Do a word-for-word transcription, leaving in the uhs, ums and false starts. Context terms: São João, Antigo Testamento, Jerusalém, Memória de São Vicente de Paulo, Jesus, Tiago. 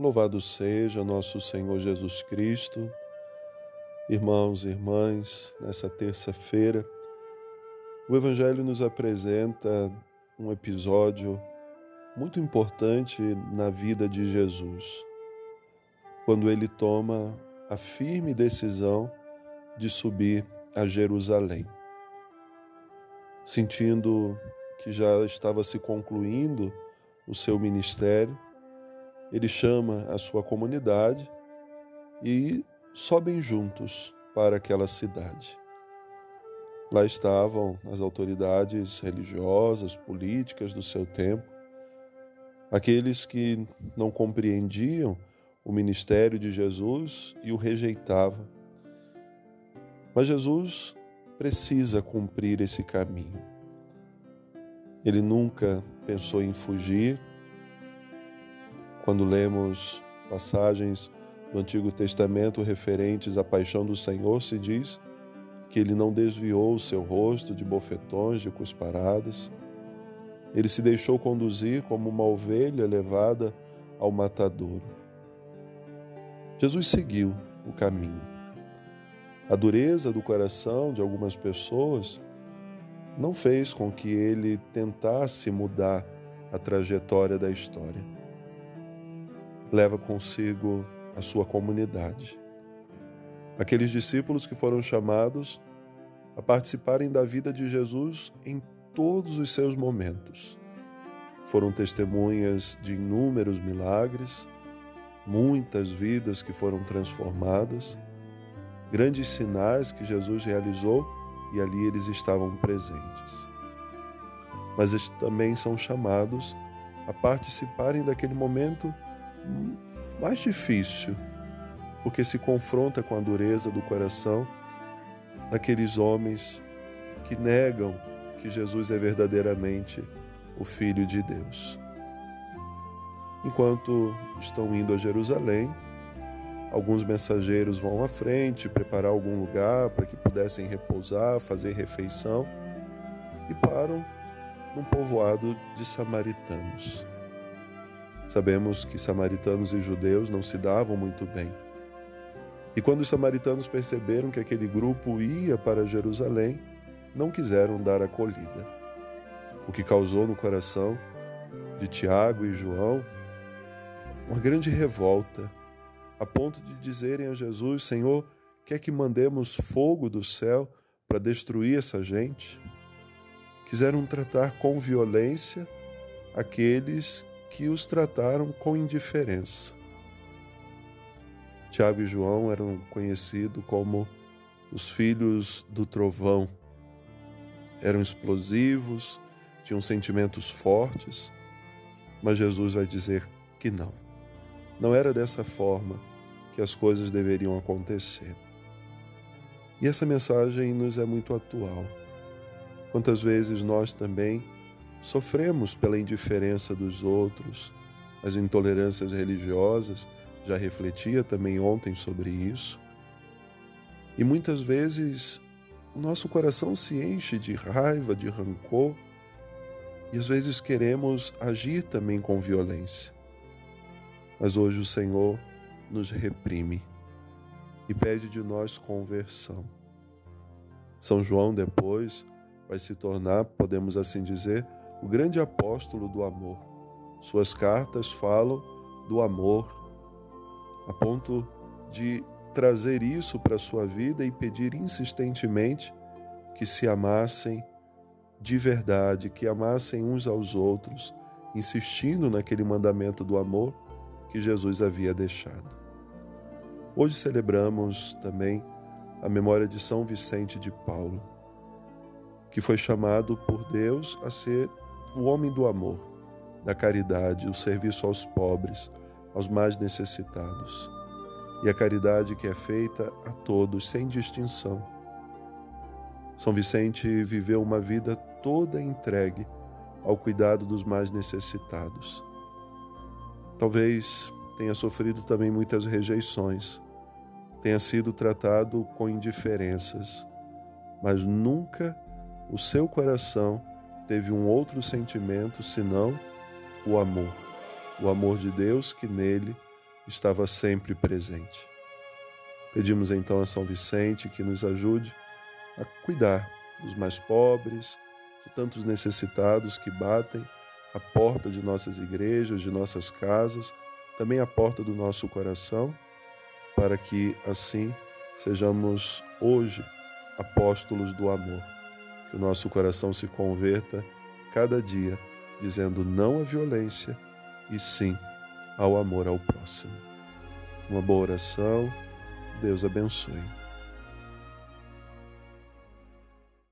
Louvado seja nosso Senhor Jesus Cristo. Irmãos e irmãs, nessa terça-feira, o Evangelho nos apresenta um episódio muito importante na vida de Jesus, quando ele toma a firme decisão de subir a Jerusalém. Sentindo que já estava se concluindo o seu ministério, ele chama a sua comunidade e sobem juntos para aquela cidade. Lá estavam as autoridades religiosas, políticas do seu tempo, aqueles que não compreendiam o ministério de Jesus e o rejeitavam. Mas Jesus precisa cumprir esse caminho. Ele nunca pensou em fugir. Quando lemos passagens do Antigo Testamento referentes à paixão do Senhor, se diz que ele não desviou o seu rosto de bofetões, de cusparadas. Ele se deixou conduzir como uma ovelha levada ao matadouro. Jesus seguiu o caminho. A dureza do coração de algumas pessoas não fez com que ele tentasse mudar a trajetória da história. Leva consigo a sua comunidade, aqueles discípulos que foram chamados a participarem da vida de Jesus em todos os seus momentos. Foram testemunhas de inúmeros milagres, muitas vidas que foram transformadas, grandes sinais que Jesus realizou e ali eles estavam presentes. Mas eles também são chamados a participarem daquele momento mais difícil, porque se confronta com a dureza do coração daqueles homens que negam que Jesus é verdadeiramente o Filho de Deus. Enquanto estão indo a Jerusalém, alguns mensageiros vão à frente preparar algum lugar para que pudessem repousar, fazer refeição, e param num povoado de samaritanos. Sabemos que samaritanos e judeus não se davam muito bem. E quando os samaritanos perceberam que aquele grupo ia para Jerusalém, não quiseram dar acolhida. O que causou no coração de Tiago e João uma grande revolta, a ponto de dizerem a Jesus: Senhor, quer que mandemos fogo do céu para destruir essa gente? Quiseram tratar com violência aqueles que os trataram com indiferença. Tiago e João eram conhecidos como os filhos do trovão. Eram explosivos, tinham sentimentos fortes, mas Jesus vai dizer que não. Não era dessa forma que as coisas deveriam acontecer. E essa mensagem nos é muito atual. Quantas vezes nós também sofremos pela indiferença dos outros, as intolerâncias religiosas, já refletia também ontem sobre isso. E muitas vezes o nosso coração se enche de raiva, de rancor, e às vezes queremos agir também com violência. Mas hoje o Senhor nos reprime e pede de nós conversão. São João depois vai se tornar, podemos assim dizer, o grande apóstolo do amor. Suas cartas falam do amor, a ponto de trazer isso para a sua vida e pedir insistentemente que se amassem de verdade, que amassem uns aos outros, insistindo naquele mandamento do amor que Jesus havia deixado. Hoje celebramos também a memória de São Vicente de Paulo, que foi chamado por Deus a ser o homem do amor, da caridade, o serviço aos pobres, aos mais necessitados, e a caridade que é feita a todos, sem distinção. São Vicente viveu uma vida toda entregue ao cuidado dos mais necessitados. Talvez tenha sofrido também muitas rejeições, tenha sido tratado com indiferenças, mas nunca o seu coração teve um outro sentimento senão o amor, o amor de Deus que nele estava sempre presente. Pedimos então a São Vicente que nos ajude a cuidar dos mais pobres, de tantos necessitados que batem a porta de nossas igrejas, de nossas casas, também a porta do nosso coração, para que assim sejamos hoje apóstolos do amor. Que o nosso coração se converta cada dia, dizendo não à violência e sim ao amor ao próximo. Uma boa oração, Deus abençoe.